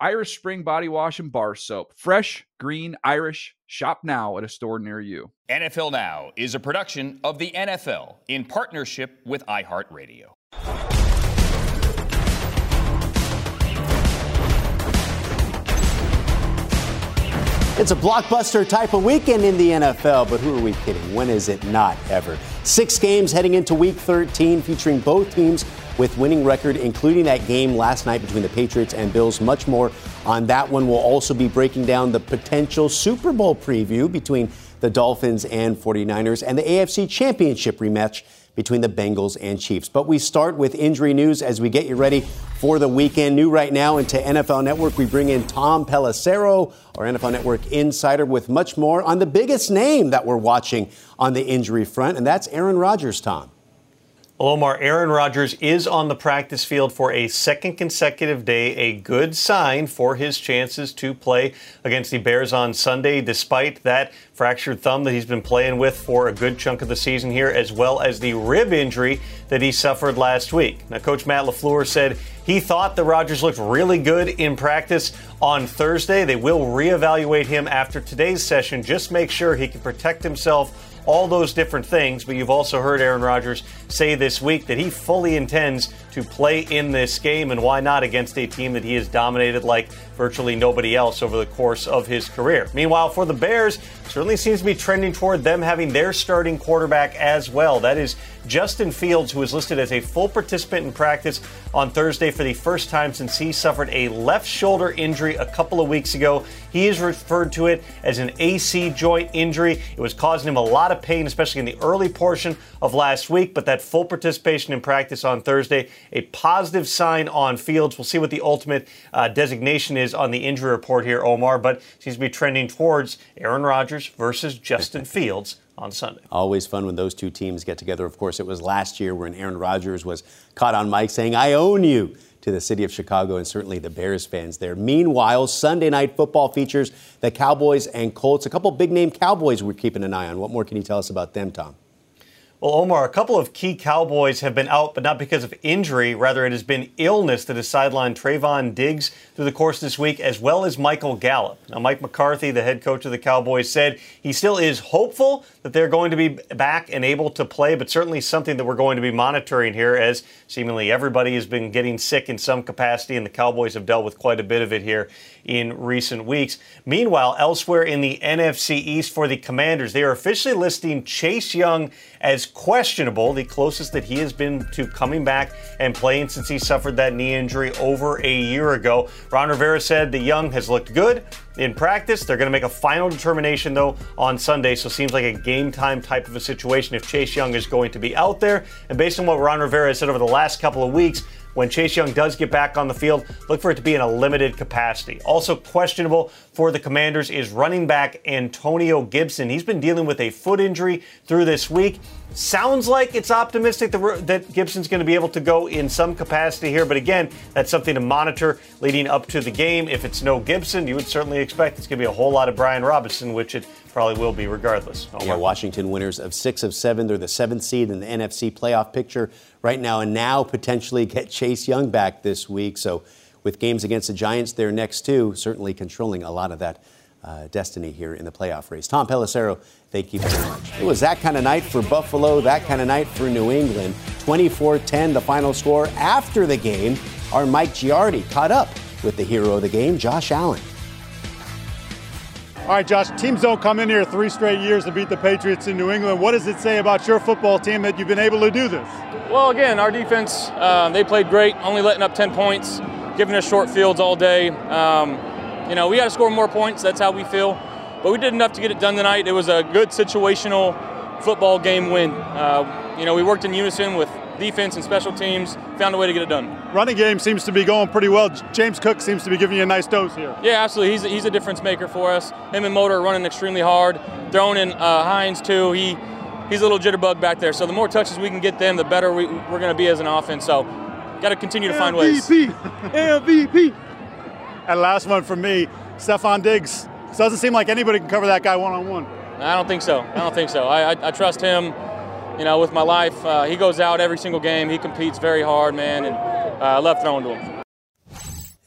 Irish Spring Body Wash and Bar Soap. Fresh, green, Irish. Shop now at a store near you. NFL Now is a production of the NFL in partnership with iHeartRadio. It's a blockbuster type of weekend in the NFL, but who are we kidding? When is it not ever? 6 games heading into Week 13 featuring both teams with winning record, including that game last night between the Patriots and Bills. Much more on that one. We'll also be breaking down the potential Super Bowl preview between the Dolphins and 49ers and the AFC Championship rematch between the Bengals and Chiefs. But we start with injury news as we get you ready for the weekend. New right now into NFL Network, we bring in Tom Pelissero, our NFL Network insider, with much more on the biggest name that we're watching on the injury front, and that's Aaron Rodgers, Tom. Well, Omar, Aaron Rodgers is on the practice field for a second consecutive day, a good sign for his chances to play against the Bears on Sunday, despite that fractured thumb that he's been playing with for a good chunk of the season here, as well as the rib injury that he suffered last week. Now, Coach Matt LaFleur said he thought that Rodgers looked really good in practice on Thursday. They will reevaluate him after today's session. Just make sure he can protect himself, all those different things. But you've also heard Aaron Rodgers say this week that he fully intends to play in this game, and why not, against a team that he has dominated like virtually nobody else over the course of his career. Meanwhile, for the Bears, certainly seems to be trending toward them having their starting quarterback as well. That is Justin Fields, who was listed as a full participant in practice on Thursday for the first time since he suffered a left shoulder injury a couple of weeks ago. He is referred to it as an AC joint injury. It was causing him a lot of pain, especially in the early portion of last week, but that full participation in practice on Thursday, a positive sign on Fields. We'll see what the ultimate designation is on the injury report here, Omar, but seems to be trending towards Aaron Rodgers versus Justin Fields on Sunday. Always fun when those two teams get together. Of course, it was last year when Aaron Rodgers was caught on mic saying, "I own you," to the city of Chicago and certainly the Bears fans there. Meanwhile, Sunday Night Football features the Cowboys and Colts. A couple big-name Cowboys we're keeping an eye on. What more can you tell us about them, Tom? Well, Omar, a couple of key Cowboys have been out, but not because of injury. Rather, it has been illness that has sidelined Trevon Diggs through the course of this week, as well as Michael Gallup. Now, Mike McCarthy, the head coach of the Cowboys, said he still is hopeful that they're going to be back and able to play, but certainly something that we're going to be monitoring here, as seemingly everybody has been getting sick in some capacity, and the Cowboys have dealt with quite a bit of it here in recent weeks. Meanwhile, elsewhere in the NFC East for the Commanders, they are officially listing Chase Young as questionable, the closest that he has been to coming back and playing since he suffered that knee injury over a year ago. Ron Rivera said that Young has looked good in practice. They're going to make a final determination, though, on Sunday, so it seems like a game-time type of a situation if Chase Young is going to be out there. And based on what Ron Rivera has said over the last couple of weeks, when Chase Young does get back on the field, look for it to be in a limited capacity. Also questionable for the Commanders is running back Antonio Gibson. He's been dealing with a foot injury through this week. Sounds like it's optimistic that Gibson's going to be able to go in some capacity here, but again, that's something to monitor leading up to the game. If it's no Gibson, you would certainly expect it's going to be a whole lot of Brian Robinson, which it probably will be regardless. Yeah, Washington winners of 6 of 7. They're the 7th seed in the NFC playoff picture right now, and now potentially get Chase Young back this week. So with games against the Giants, they're next two, certainly controlling a lot of that destiny here in the playoff race. Tom Pelissero, thank you very much. It was that kind of night for Buffalo, that kind of night for New England. 24-10, the final score. After the game, our Mike Giardi caught up with the hero of the game, Josh Allen. All right, Josh, teams don't come in here 3 straight years to beat the Patriots in New England. What does it say about your football team that you've been able to do this? Well, again, our defense, they played great, only letting up 10 points, giving us short fields all day. We got to score more points. That's how we feel. But we did enough to get it done tonight. It was a good situational football game win. We worked in unison with defense and special teams, found a way to get it done. Running game seems to be going pretty well. James Cook seems to be giving you a nice dose here. Yeah, absolutely. He's a difference maker for us. Him and Motor are running extremely hard. Throwing in Hines, too. He's a little jitterbug back there. So the more touches we can get them, the better we're going to be as an offense. So got to continue to find ways. MVP. And last one from me, Stephon Diggs. It doesn't seem like anybody can cover that guy one-on-one. I don't think so. I trust him, you know, with my life. He goes out every single game. He competes very hard, man, and I love throwing to him.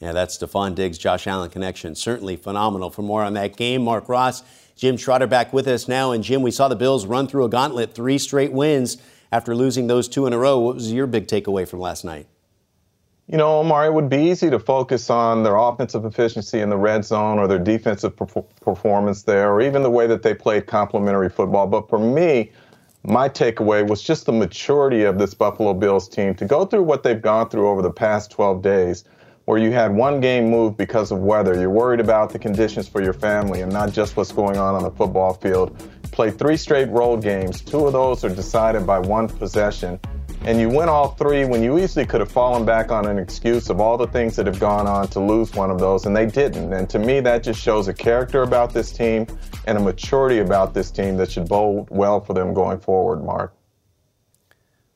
Yeah, that's Stephon Diggs, Josh Allen connection. Certainly phenomenal. For more on that game, Mark Ross, Jim Schroeder back with us now. And, Jim, we saw the Bills run through a gauntlet, 3 straight wins after losing those 2 in a row. What was your big takeaway from last night? You know, Omar, it would be easy to focus on their offensive efficiency in the red zone or their defensive performance there, or even the way that they played complementary football. But for me, my takeaway was just the maturity of this Buffalo Bills team to go through what they've gone through over the past 12 days, where you had one game moved because of weather. You're worried about the conditions for your family and not just what's going on the football field. Played 3 straight road games. 2 of those are decided by 1 possession. And you win all 3 when you easily could have fallen back on an excuse of all the things that have gone on to lose one of those, and they didn't. And to me, that just shows a character about this team and a maturity about this team that should bode well for them going forward, Mark.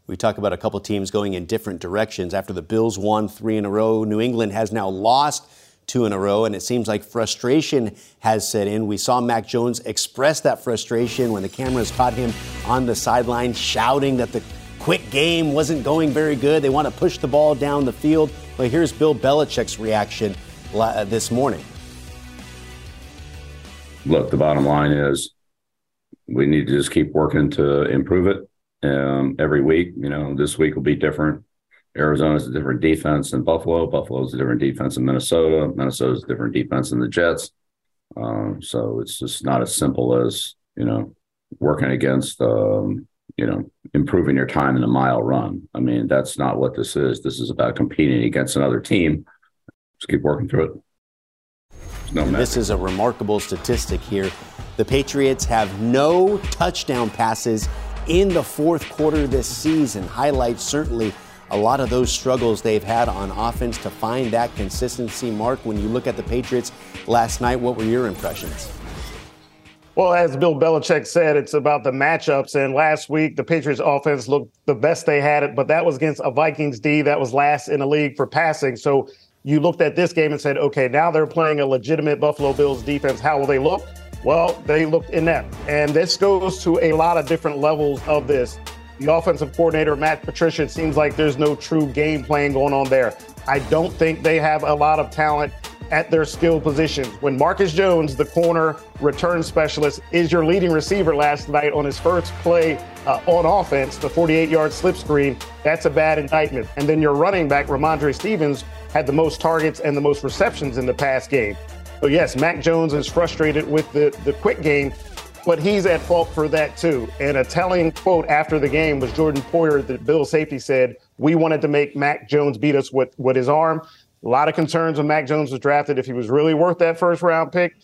We talk about a couple teams going in different directions. After the Bills won 3 in a row, New England has now lost 2 in a row, and it seems like frustration has set in. We saw Mac Jones express that frustration when the cameras caught him on the sideline shouting that the quick game wasn't going very good. They want to push the ball down the field. But here's Bill Belichick's reaction this morning. Look, the bottom line is we need to just keep working to improve it every week. You know, this week will be different. Arizona's a different defense than Buffalo. Buffalo's a different defense than Minnesota. Minnesota's a different defense than the Jets. So it's just not as simple as, you know, working against you know, improving your time in a mile run. I mean, that's not what this is. This is about competing against another team. Just keep working through it. This is a remarkable statistic here. The Patriots have no touchdown passes in the fourth quarter this season. Highlights certainly a lot of those struggles they've had on offense to find that consistency. Mark, when you look at the Patriots last night, what were your impressions? Well, as Bill Belichick said, it's about the matchups. And last week, the Patriots offense looked the best they had it, but that was against a Vikings D that was last in the league for passing. So you looked at this game and said, okay, now they're playing a legitimate Buffalo Bills defense. How will they look? Well, they looked inept. And this goes to a lot of different levels of this. The offensive coordinator, Matt Patricia, it seems like there's no true game plan going on there. I don't think they have a lot of talent at their skill positions. When Marcus Jones, the corner return specialist, is your leading receiver last night on his first play on offense, the 48-yard slip screen, that's a bad indictment. And then your running back, Ramondre Stevens, had the most targets and the most receptions in the past game. So yes, Mac Jones is frustrated with the quick game, but he's at fault for that too. And a telling quote after the game was Jordan Poyer, the Bills safety, said, we wanted to make Mac Jones beat us with his arm. A lot of concerns when Mac Jones was drafted. If he was really worth that first-round pick,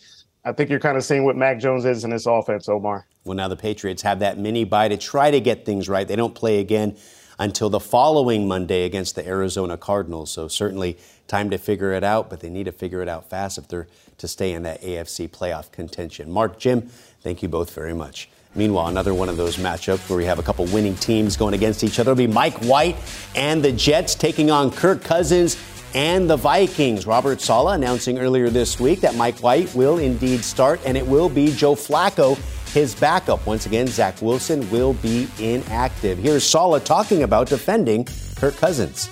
I think you're kind of seeing what Mac Jones is in this offense, Omar. Well, now the Patriots have that mini-bye to try to get things right. They don't play again until the following Monday against the Arizona Cardinals. So certainly time to figure it out, but they need to figure it out fast if they're to stay in that AFC playoff contention. Mark, Jim, thank you both very much. Meanwhile, another one of those matchups where we have a couple winning teams going against each other will be Mike White and the Jets taking on Kirk Cousins and the Vikings. Robert Saleh announcing earlier this week that Mike White will indeed start, and it will be Joe Flacco, his backup. Once again, Zach Wilson will be inactive. Here's Saleh talking about defending Kirk Cousins.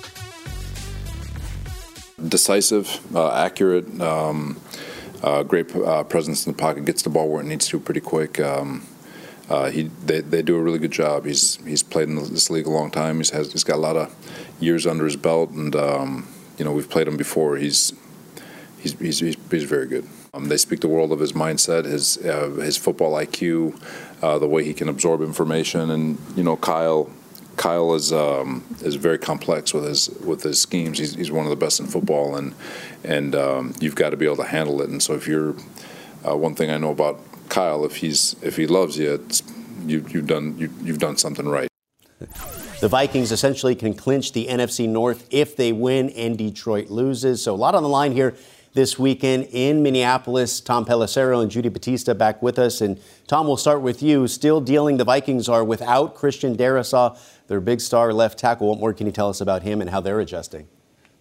Decisive, accurate, great presence in the pocket, gets the ball where it needs to pretty quick. They do a really good job. He's played in this league a long time. He's got a lot of years under his belt, and you know, we've played him before. He's very good. They speak the world of his mindset, his football IQ, the way he can absorb information, and you know, Kyle is very complex with his schemes. He's one of the best in football, and you've got to be able to handle it. And so if you're one thing I know about Kyle, if he loves you, you've done something right. The Vikings essentially can clinch the NFC North if they win and Detroit loses. So a lot on the line here this weekend in Minneapolis. Tom Pelissero and Judy Batista back with us. And Tom, we'll start with you. Still dealing, the Vikings are without Christian Darrisaw, their big star left tackle. What more can you tell us about him and how they're adjusting?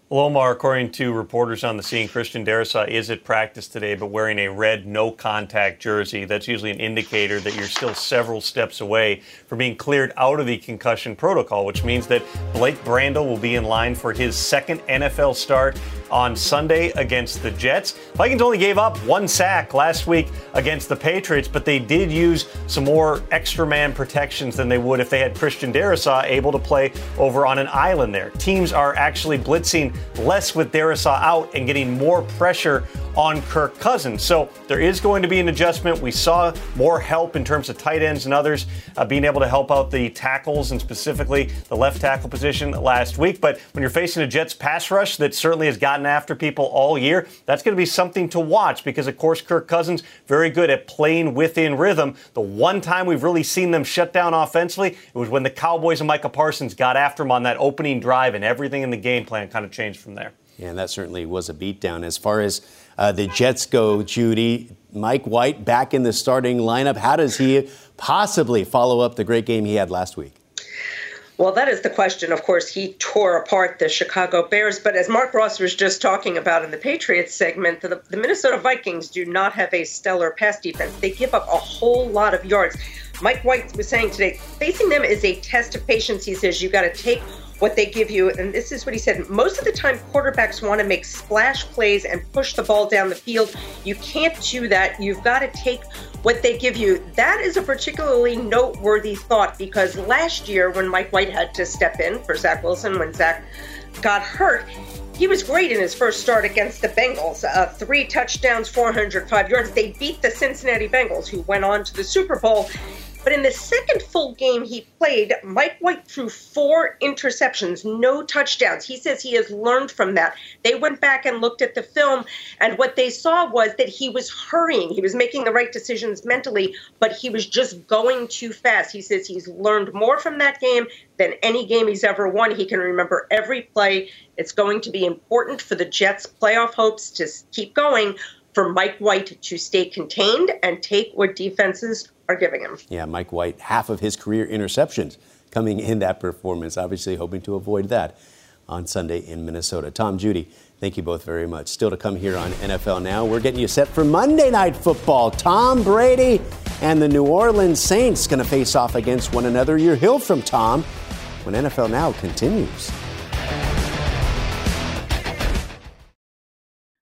Well, Omar, according to reporters on the scene, Christian Darrisaw is at practice today, but wearing a red no-contact jersey. That's usually an indicator that you're still several steps away from being cleared out of the concussion protocol, which means that Blake Brandel will be in line for his second NFL start on Sunday against the Jets. Vikings only gave up one sack last week against the Patriots, but they did use some more extra man protections than they would if they had Christian Darrisaw able to play over on an island there. Teams are actually blitzing less with Darrisaw out and getting more pressure on Kirk Cousins. So there is going to be an adjustment. We saw more help in terms of tight ends and others being able to help out the tackles and specifically the left tackle position last week. But when you're facing a Jets pass rush that certainly has gotten after people all year, that's going to be something to watch because, of course, Kirk Cousins very good at playing within rhythm. The one time we've really seen them shut down offensively, it was when the Cowboys and Micah Parsons got after him on that opening drive, and everything in the game plan kind of changed from there. Yeah, and that certainly was a beatdown. As far as the Jets go, Judy, Mike White back in the starting lineup. How does he possibly follow up the great game he had last week? Well, that is the question. Of course, he tore apart the Chicago Bears. But as Mark Ross was just talking about in the Patriots segment, the Minnesota Vikings do not have a stellar pass defense. They give up a whole lot of yards. Mike White was saying today, facing them is a test of patience. He says, you got to take what they give you. And this is what he said. Most of the time, quarterbacks want to make splash plays and push the ball down the field. You can't do that. You've got to take what they give you. That is a particularly noteworthy thought because last year when Mike White had to step in for Zach Wilson, when Zach got hurt, he was great in his first start against the Bengals. 3 touchdowns, 405 yards. They beat the Cincinnati Bengals, who went on to the Super Bowl. But in the second full game he played, Mike White threw 4 interceptions, no touchdowns. He says he has learned from that. They went back and looked at the film, and what they saw was that he was hurrying. He was making the right decisions mentally, but he was just going too fast. He says he's learned more from that game than any game he's ever won. He can remember every play. It's going to be important for the Jets' playoff hopes to keep going, for Mike White to stay contained and take what defenses are giving him. Yeah, Mike White, half of his career interceptions coming in that performance, obviously hoping to avoid that on Sunday in Minnesota. Tom, Judy, thank you both very much. Still to come here on NFL Now, we're getting you set for Monday Night Football. Tom Brady and the New Orleans Saints going to face off against one another. You'll hear from Tom when NFL Now continues.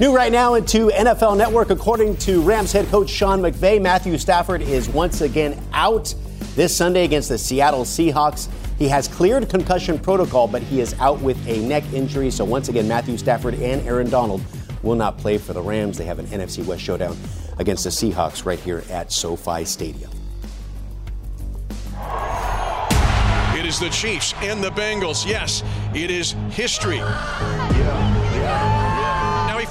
New right now into NFL Network, according to Rams head coach Sean McVay, Matthew Stafford is once again out this Sunday against the Seattle Seahawks. He has cleared concussion protocol, but he is out with a neck injury. So once again, Matthew Stafford and Aaron Donald will not play for the Rams. They have an NFC West showdown against the Seahawks right here at SoFi Stadium. It is the Chiefs and the Bengals. Yes, it is history.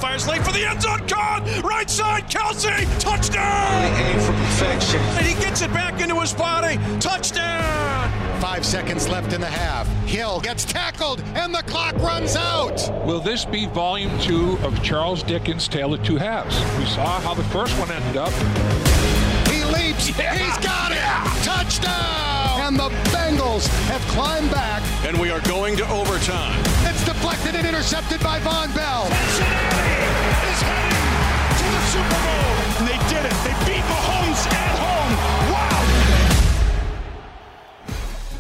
Fires late for the end zone, caught! Right side, Kelsey! Touchdown! Aim for perfection. And he gets it back into his body. Touchdown! 5 seconds left in the half. Hill gets tackled, and the clock runs out! Will this be volume 2 of Charles Dickens' Tale of Two Halves? We saw how the first one ended up. He leaps! Yeah. He's got it! Yeah. Touchdown! And the Bengals have climbed back. And we are going to overtime. It's deflected and intercepted by Von Bell. Is heading to the Super Bowl. And they did it. They beat Mahomes at home. Wow.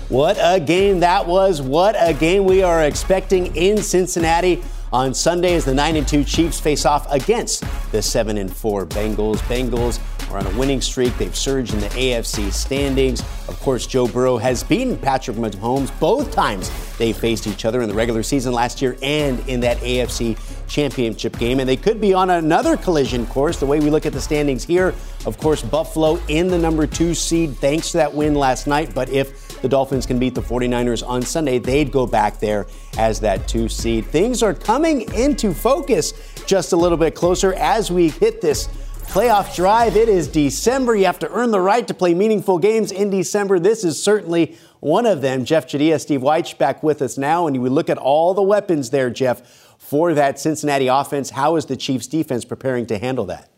What a game that was. What a game we are expecting in Cincinnati on Sunday as the 9-2 Chiefs face off against the 7-4 Bengals. Bengals are on a winning streak. They've surged in the AFC standings. Of course, Joe Burrow has beaten Patrick Mahomes both times they faced each other in the regular season last year and in that AFC championship game. And they could be on another collision course the way we look at the standings here. Of course, Buffalo in the number 2 seed thanks to that win last night. But if the Dolphins can beat the 49ers on Sunday, they'd go back there as that 2 seed. Things are coming into focus just a little bit closer as we hit this playoff drive. It is December. You have to earn the right to play meaningful games in December. This is certainly one of them. Jeff Chedilla, Steve Weich back with us now. And we look at all the weapons there, Jeff, for that Cincinnati offense. How is the Chiefs defense preparing to handle that?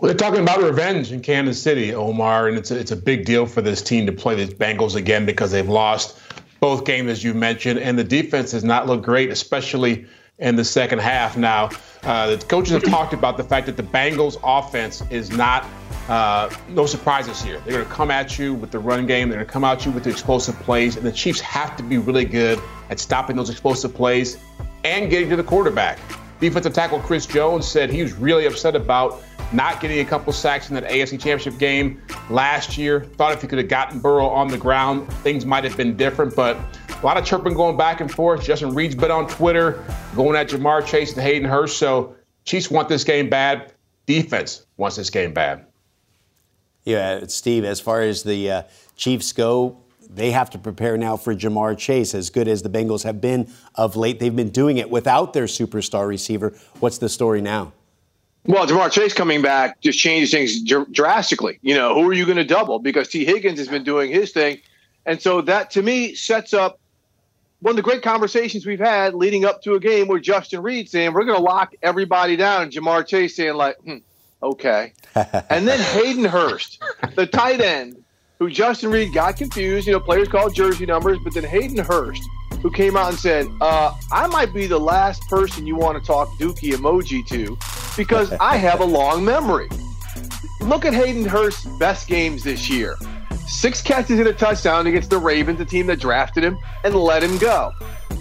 Well, they're talking about revenge in Kansas City, Omar, and it's a big deal for this team to play the Bengals again because they've lost both games, as you mentioned, and the defense has not looked great, especially in the second half. Now, the coaches have talked about the fact that the Bengals offense is not no surprises here. They're going to come at you with the run game. They're going to come at you with the explosive plays, and the Chiefs have to be really good at stopping those explosive plays and getting to the quarterback. Defensive tackle Chris Jones said he was really upset about not getting a couple sacks in that AFC Championship game last year. Thought if he could have gotten Burrow on the ground, things might have been different, but a lot of chirping going back and forth. Justin Reed's been on Twitter going at Jamar Chase and Hayden Hurst. So Chiefs want this game bad. Defense wants this game bad. Yeah, Steve, as far as the Chiefs go, they have to prepare now for Jamar Chase. As good as the Bengals have been of late, they've been doing it without their superstar receiver. What's the story now? Well, Jamar Chase coming back just changed things drastically. You know, who are you going to double? Because T. Higgins has been doing his thing. And so that, to me, sets up one of the great conversations we've had leading up to a game where Justin Reed saying, we're going to lock everybody down, and Jamar Chase saying, like, okay. And then Hayden Hurst, the tight end, who Justin Reed got confused. You know, players call jersey numbers, but then Hayden Hurst, who came out and said, I might be the last person you want to talk Dookie emoji to because I have a long memory. Look at Hayden Hurst's best games this year. 6 catches and a touchdown against the Ravens, the team that drafted him and let him go.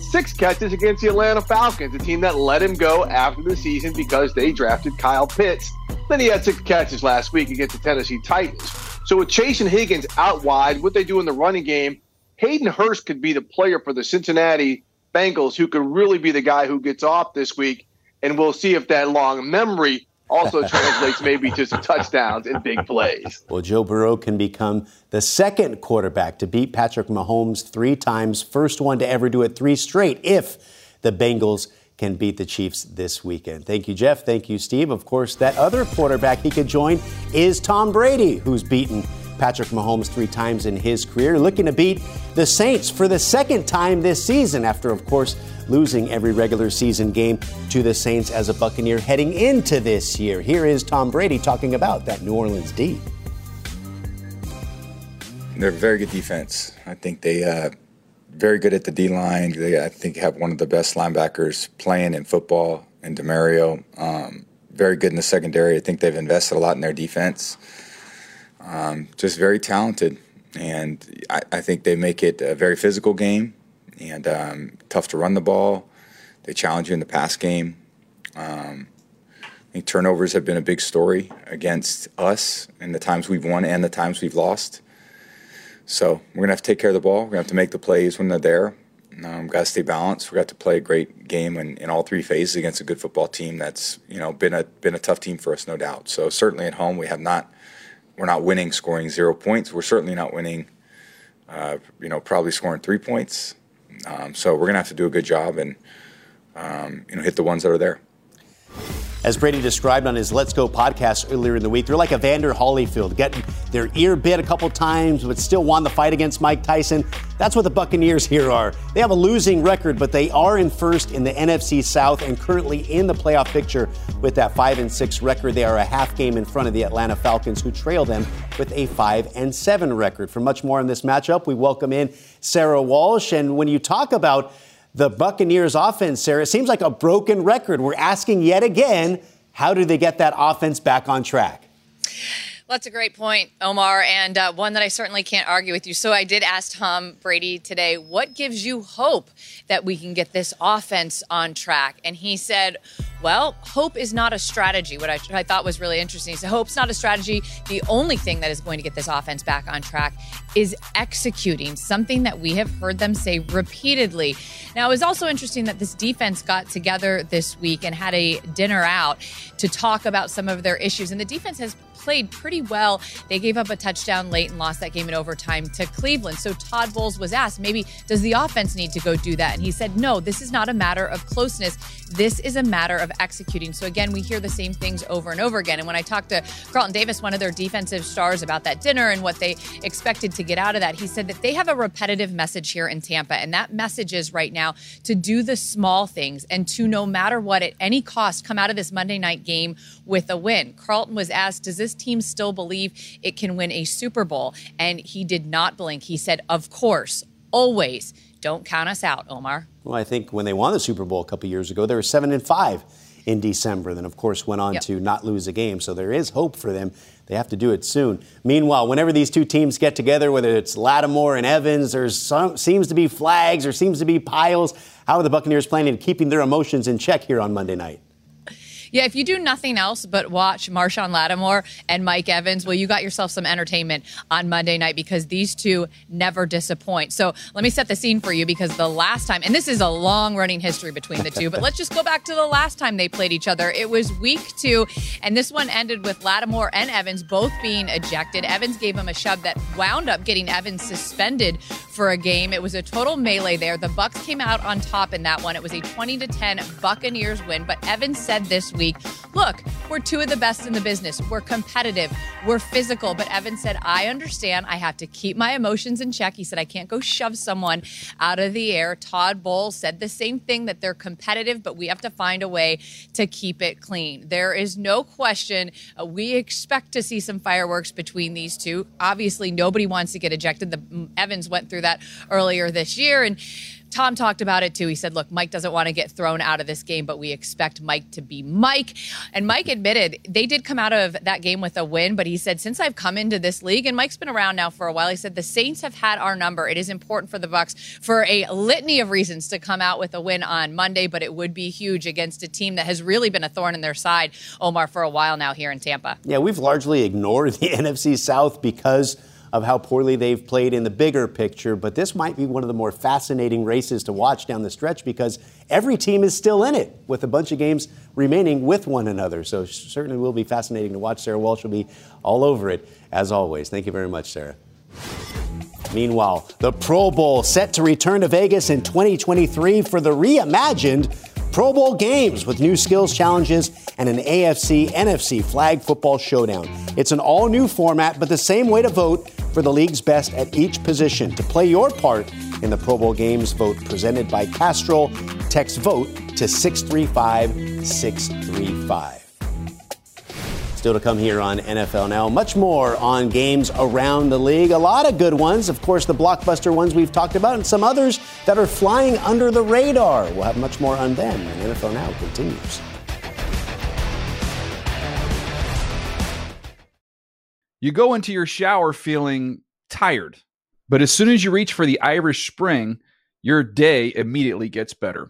6 catches against the Atlanta Falcons, the team that let him go after the season because they drafted Kyle Pitts. Then he had 6 catches last week against the Tennessee Titans. So with Chase and Higgins out wide, what they do in the running game, Hayden Hurst could be the player for the Cincinnati Bengals who could really be the guy who gets off this week, and we'll see if that long memory also translates maybe to some touchdowns and big plays. Well, Joe Burrow can become the second quarterback to beat Patrick Mahomes 3 times, first one to ever do it 3 straight if the Bengals can beat the Chiefs this weekend. Thank you, Jeff. Thank you, Steve. Of course, that other quarterback he could join is Tom Brady, who's beaten Patrick Mahomes 3 times in his career, looking to beat the Saints for the 2nd time this season after, of course, losing every regular season game to the Saints as a Buccaneer heading into this year. Here is Tom Brady talking about that New Orleans D. They're a very good defense. I think they very good at the D-line. They, I think, have one of the best linebackers playing in football in DeMario. Very good in the secondary. I think they've invested a lot in their defense. Just very talented, and I think they make it a very physical game and tough to run the ball. They challenge you in the pass game. I think turnovers have been a big story against us in the times we've won and the times we've lost. So we're going to have to take care of the ball. We're going to have to make the plays when they're there. We've got to stay balanced. We've got to play a great game in all 3 phases against a good football team that's, you know, been a tough team for us, no doubt. So certainly at home we're not winning scoring 0 points. We're certainly not winning, probably scoring 3 points. So we're going to have to do a good job and, hit the ones that are there. As Brady described on his Let's Go podcast earlier in the week, they're like a Vander Holyfield, getting their ear bit a couple times, but still won the fight against Mike Tyson. That's what the Buccaneers here are. They have a losing record, but they are in first in the NFC South and currently in the playoff picture with that 5-6 record. They are a half game in front of the Atlanta Falcons, who trail them with a 5-7 record. For much more on this matchup, we welcome in Sarah Walsh. And when you talk about the Buccaneers offense, Sarah, it seems like a broken record. We're asking yet again, how do they get that offense back on track? Well, that's a great point, Omar, and one that I certainly can't argue with you. So I did ask Tom Brady today, what gives you hope that we can get this offense on track? And he said, well, hope is not a strategy, what I thought was really interesting. He said, hope's not a strategy. The only thing that is going to get this offense back on track is executing, something that we have heard them say repeatedly. Now, it was also interesting that this defense got together this week and had a dinner out to talk about some of their issues. And the defense has played pretty well. They gave up a touchdown late and lost that game in overtime to Cleveland. So Todd Bowles was asked, maybe does the offense need to go do that? And he said, no, this is not a matter of closeness. This is a matter of executing. So again, we hear the same things over and over again. And when I talked to Carlton Davis, one of their defensive stars, about that dinner and what they expected to get out of that, he said that they have a repetitive message here in Tampa. And that message is right now to do the small things and to, no matter what, at any cost, come out of this Monday night game with a win. Carlton was asked, does this team still believe it can win a Super Bowl? And he did not blink. He said, of course, always. Don't count us out, Omar. Well, I think when they won the Super Bowl a couple years ago, they were 7-5 in December, then, of course, went on to not lose a game. So there is hope for them. They have to do it soon. Meanwhile, whenever these two teams get together, whether it's Lattimore and Evans, there seems to be flags, there seems to be piles. How are the Buccaneers planning on keeping their emotions in check here on Monday night? Yeah, if you do nothing else but watch Marshawn Lattimore and Mike Evans, well, you got yourself some entertainment on Monday night, because these two never disappoint. So let me set the scene for you, because the last time, and this is a long-running history between the two, but let's just go back to the last time they played each other. It was week 2, and this one ended with Lattimore and Evans both being ejected. Evans gave him a shove that wound up getting Evans suspended for a game. It was a total melee there. The Bucs came out on top in that one. It was a 20-10 Buccaneers win, but Evans said this week, look, we're two of the best in the business. We're competitive. We're physical. But Evans said, I understand. I have to keep my emotions in check. He said, I can't go shove someone out of the air. Todd Bowles said the same thing, that they're competitive, but we have to find a way to keep it clean. There is no question. We expect to see some fireworks between these two. Obviously, nobody wants to get ejected. Evans went through that earlier this year. And Tom talked about it, too. He said, look, Mike doesn't want to get thrown out of this game, but we expect Mike to be Mike. And Mike admitted they did come out of that game with a win, but he said, since I've come into this league, and Mike's been around now for a while, he said, the Saints have had our number. It is important for the Bucs for a litany of reasons to come out with a win on Monday, but it would be huge against a team that has really been a thorn in their side, Omar, for a while now here in Tampa. Yeah, we've largely ignored the NFC South because of how poorly they've played in the bigger picture. But this might be one of the more fascinating races to watch down the stretch, because every team is still in it with a bunch of games remaining with one another. So certainly will be fascinating to watch. Sarah Walsh will be all over it, as always. Thank you very much, Sarah. Meanwhile, the Pro Bowl set to return to Vegas in 2023 for the reimagined Pro Bowl games with new skills challenges and an AFC-NFC flag football showdown. It's an all-new format, but the same way to vote for the league's best at each position. To play your part in the Pro Bowl games vote presented by Castrol, text VOTE to 635-635. Still to come here on NFL Now, much more on games around the league. A lot of good ones. Of course, the blockbuster ones we've talked about, and some others that are flying under the radar. We'll have much more on them when NFL Now continues. You go into your shower feeling tired, but as soon as you reach for the Irish Spring, your day immediately gets better.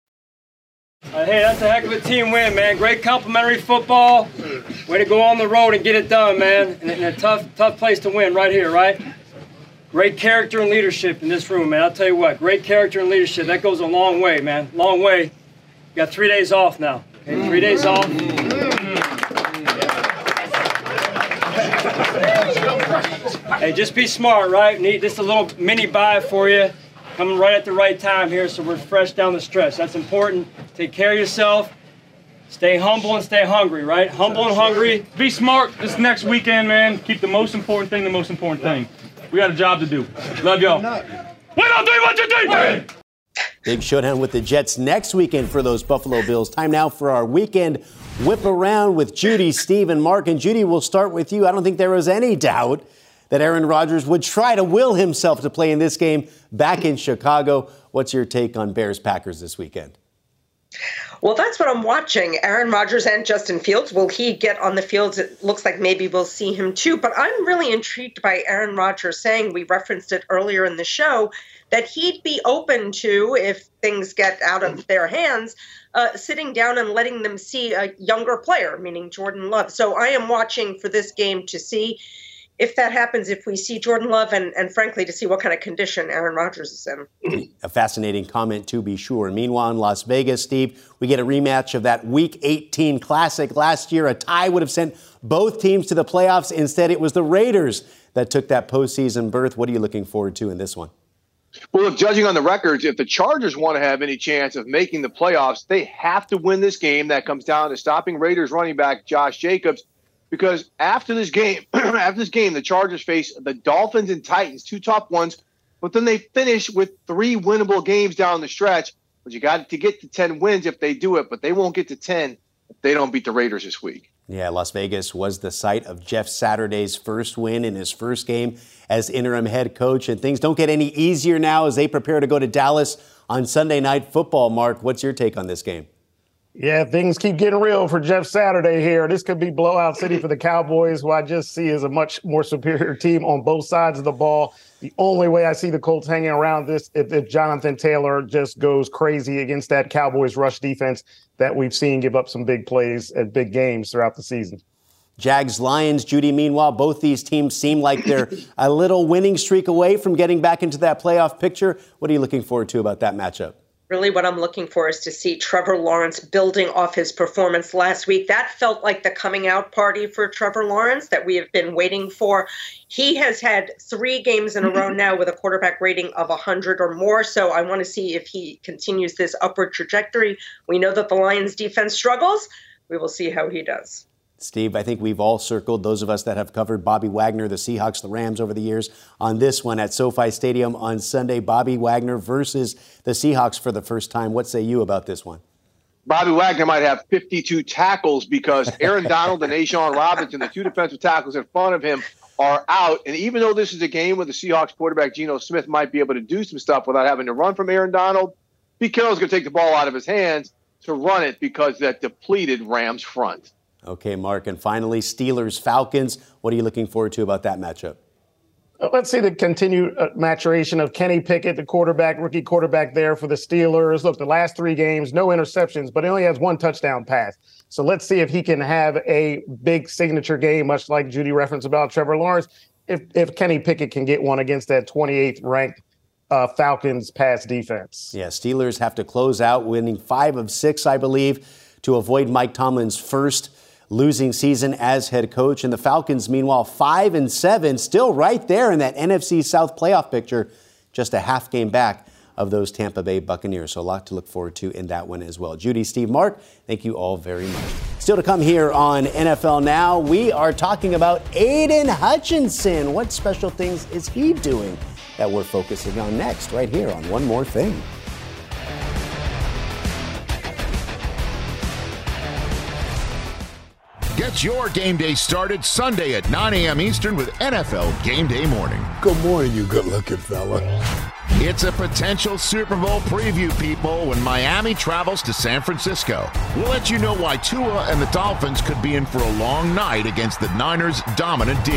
Hey, that's a heck of a team win, man. Great complimentary football. Way to go on the road and get it done, man. And a tough place to win right here, right? Great character and leadership in this room, man. I'll tell you what, great character and leadership, that goes a long way, man. Long way. You got 3 days off now. Okay, 3 days off. Hey, just be smart, right? Need just a little mini buy for you. Coming right at the right time here, so we're fresh down the stretch. That's important. Take care of yourself. Stay humble and stay hungry, right? Humble and hungry. Be smart this next weekend, man. Keep the most important thing the most important thing. We got a job to do. Love y'all. Wait on 3, 1, 2, 3! Big showdown with the Jets next weekend for those Buffalo Bills. Time now for our weekend whip around with Judy, Steve, and Mark. And Judy, we'll start with you. I don't think there was any doubt that Aaron Rodgers would try to will himself to play in this game back in Chicago. What's your take on Bears-Packers this weekend? Well, that's what I'm watching. Aaron Rodgers and Justin Fields. Will he get on the field? It looks like maybe we'll see him too. But I'm really intrigued by Aaron Rodgers saying, we referenced it earlier in the show, that he'd be open to, if things get out of their hands, sitting down and letting them see a younger player, meaning Jordan Love. So I am watching for this game to see if that happens, if we see Jordan Love, and frankly, to see what kind of condition Aaron Rodgers is in. A fascinating comment, to be sure. Meanwhile, in Las Vegas, Steve, we get a rematch of that Week 18 Classic last year. A tie would have sent both teams to the playoffs. Instead, it was the Raiders that took that postseason berth. What are you looking forward to in this one? Well, look, judging on the records, if the Chargers want to have any chance of making the playoffs, they have to win this game. That comes down to stopping Raiders running back Josh Jacobs. Because after this game, the Chargers face the Dolphins and Titans, two top ones. But then they finish with three winnable games down the stretch. But you got to get to 10 wins if they do it. But they won't get to 10 if they don't beat the Raiders this week. Yeah, Las Vegas was the site of Jeff Saturday's first win in his first game as interim head coach. And things don't get any easier now as they prepare to go to Dallas on Sunday Night Football. Mark, what's your take on this game? Yeah, things keep getting real for Jeff Saturday here. This could be blowout city for the Cowboys, who I just see as a much more superior team on both sides of the ball. The only way I see the Colts hanging around this is if Jonathan Taylor just goes crazy against that Cowboys rush defense that we've seen give up some big plays at big games throughout the season. Jags, Lions, Judy, meanwhile, both these teams seem like they're a little winning streak away from getting back into that playoff picture. What are you looking forward to about that matchup? Really what I'm looking for is to see Trevor Lawrence building off his performance last week. That felt like the coming out party for Trevor Lawrence that we have been waiting for. He has had three games in a row now with a quarterback rating of 100 or more, so I want to see if he continues this upward trajectory. We know that the Lions defense struggles. We will see how he does. Steve, I think we've all circled, those of us that have covered Bobby Wagner, the Seahawks, the Rams over the years, on this one at SoFi Stadium on Sunday. Bobby Wagner versus the Seahawks for the first time. What say you about this one? Bobby Wagner might have 52 tackles because Aaron Donald and A'Jon Robinson, the two defensive tackles in front of him, are out. And even though this is a game where the Seahawks quarterback Geno Smith might be able to do some stuff without having to run from Aaron Donald, Pete Carroll's going to take the ball out of his hands to run it because that depleted Rams front. Okay, Mark. And finally, Steelers-Falcons. What are you looking forward to about that matchup? Let's see the continued maturation of Kenny Pickett, the quarterback, rookie quarterback there for the Steelers. Look, the last three games, no interceptions, but he only has one touchdown pass. So let's see if he can have a big signature game, much like Judy referenced about Trevor Lawrence, if Kenny Pickett can get one against that 28th-ranked Falcons pass defense. Yeah, Steelers have to close out, winning 5 of 6, I believe, to avoid Mike Tomlin's first losing season as head coach. And the Falcons, meanwhile, 5-7, still right there in that NFC South playoff picture, just a half game back of those Tampa Bay Buccaneers. So a lot to look forward to in that one as well. Judy, Steve, Mark, thank you all very much. Still to come here on NFL Now, we are talking about Aiden Hutchinson. What special things is he doing that we're focusing on next, right here on One More Thing. Get your game day started Sunday at 9 a.m. Eastern with NFL Game Day Morning. Good morning, you good-looking fella. It's a potential Super Bowl preview, people, when Miami travels to San Francisco. We'll let you know why Tua and the Dolphins could be in for a long night against the Niners' dominant D.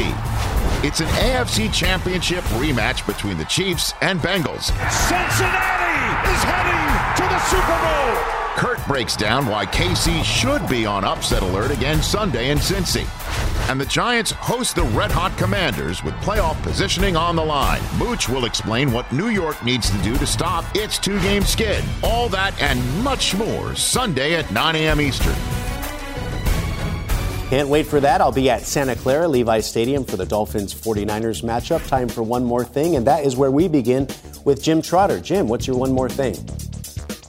It's an AFC Championship rematch between the Chiefs and Bengals. Cincinnati is heading to the Super Bowl. Kirk breaks down why KC should be on upset alert again Sunday in Cincy. And the Giants host the red-hot Commanders with playoff positioning on the line. Mooch will explain what New York needs to do to stop its two-game skid. All that and much more Sunday at 9 a.m. Eastern. Can't wait for that. I'll be at Santa Clara Levi's Stadium for the Dolphins 49ers matchup. Time for One More Thing, and that is where we begin with Jim Trotter. Jim, what's your One More Thing?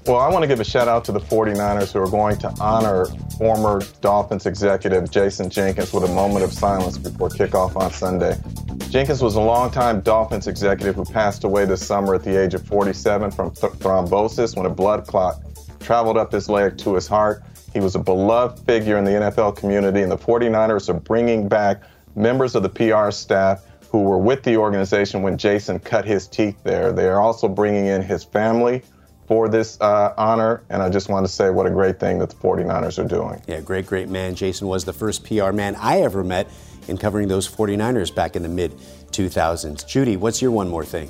Well, I want to give a shout-out to the 49ers who are going to honor former Dolphins executive Jason Jenkins with a moment of silence before kickoff on Sunday. Jenkins was a longtime Dolphins executive who passed away this summer at the age of 47 from thrombosis when a blood clot traveled up his leg to his heart. He was a beloved figure in the NFL community, and the 49ers are bringing back members of the PR staff who were with the organization when Jason cut his teeth there. They are also bringing in his family for this honor, and I just want to say what a great thing that the 49ers are doing. Yeah, great, great man. Jason was the first PR man I ever met in covering those 49ers back in the mid-2000s. Judy, what's your one more thing?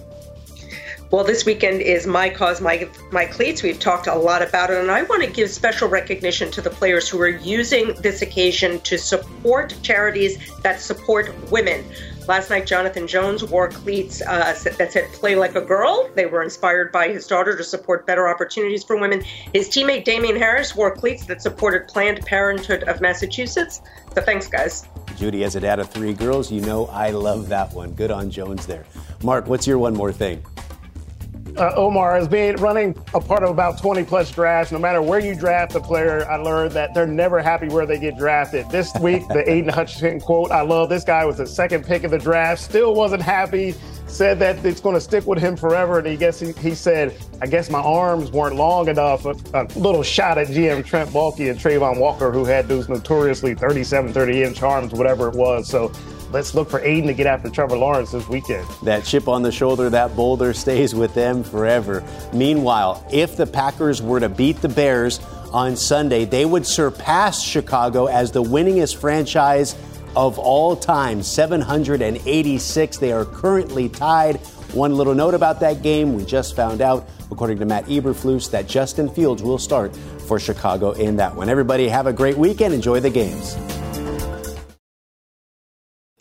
Well, this weekend is My Cause, My Cleats. We've talked a lot about it, and I want to give special recognition to the players who are using this occasion to support charities that support women. Last night, Jonathan Jones wore cleats that said "Play Like a Girl." They were inspired by his daughter to support better opportunities for women. His teammate, Damian Harris, wore cleats that supported Planned Parenthood of Massachusetts. So thanks, guys. Judy, as a dad of three girls, you know I love that one. Good on Jones there. Mark, what's your one more thing? Omar, as being running a part of about 20-plus drafts, no matter where you draft a player, I learned that they're never happy where they get drafted. This week, the Aiden Hutchinson quote, I love this guy, was the second pick of the draft, still wasn't happy, said that it's going to stick with him forever. And he said, I guess my arms weren't long enough. A little shot at GM Trent Baalke and Trayvon Walker, who had those notoriously 37, 30-inch arms, whatever it was. So let's look for Aiden to get after Trevor Lawrence this weekend. That chip on the shoulder, that boulder stays with them forever. Meanwhile, if the Packers were to beat the Bears on Sunday, they would surpass Chicago as the winningest franchise of all time, 786. They are currently tied. One little note about that game, we just found out, according to Matt Eberflus, that Justin Fields will start for Chicago in that one. Everybody have a great weekend. Enjoy the games.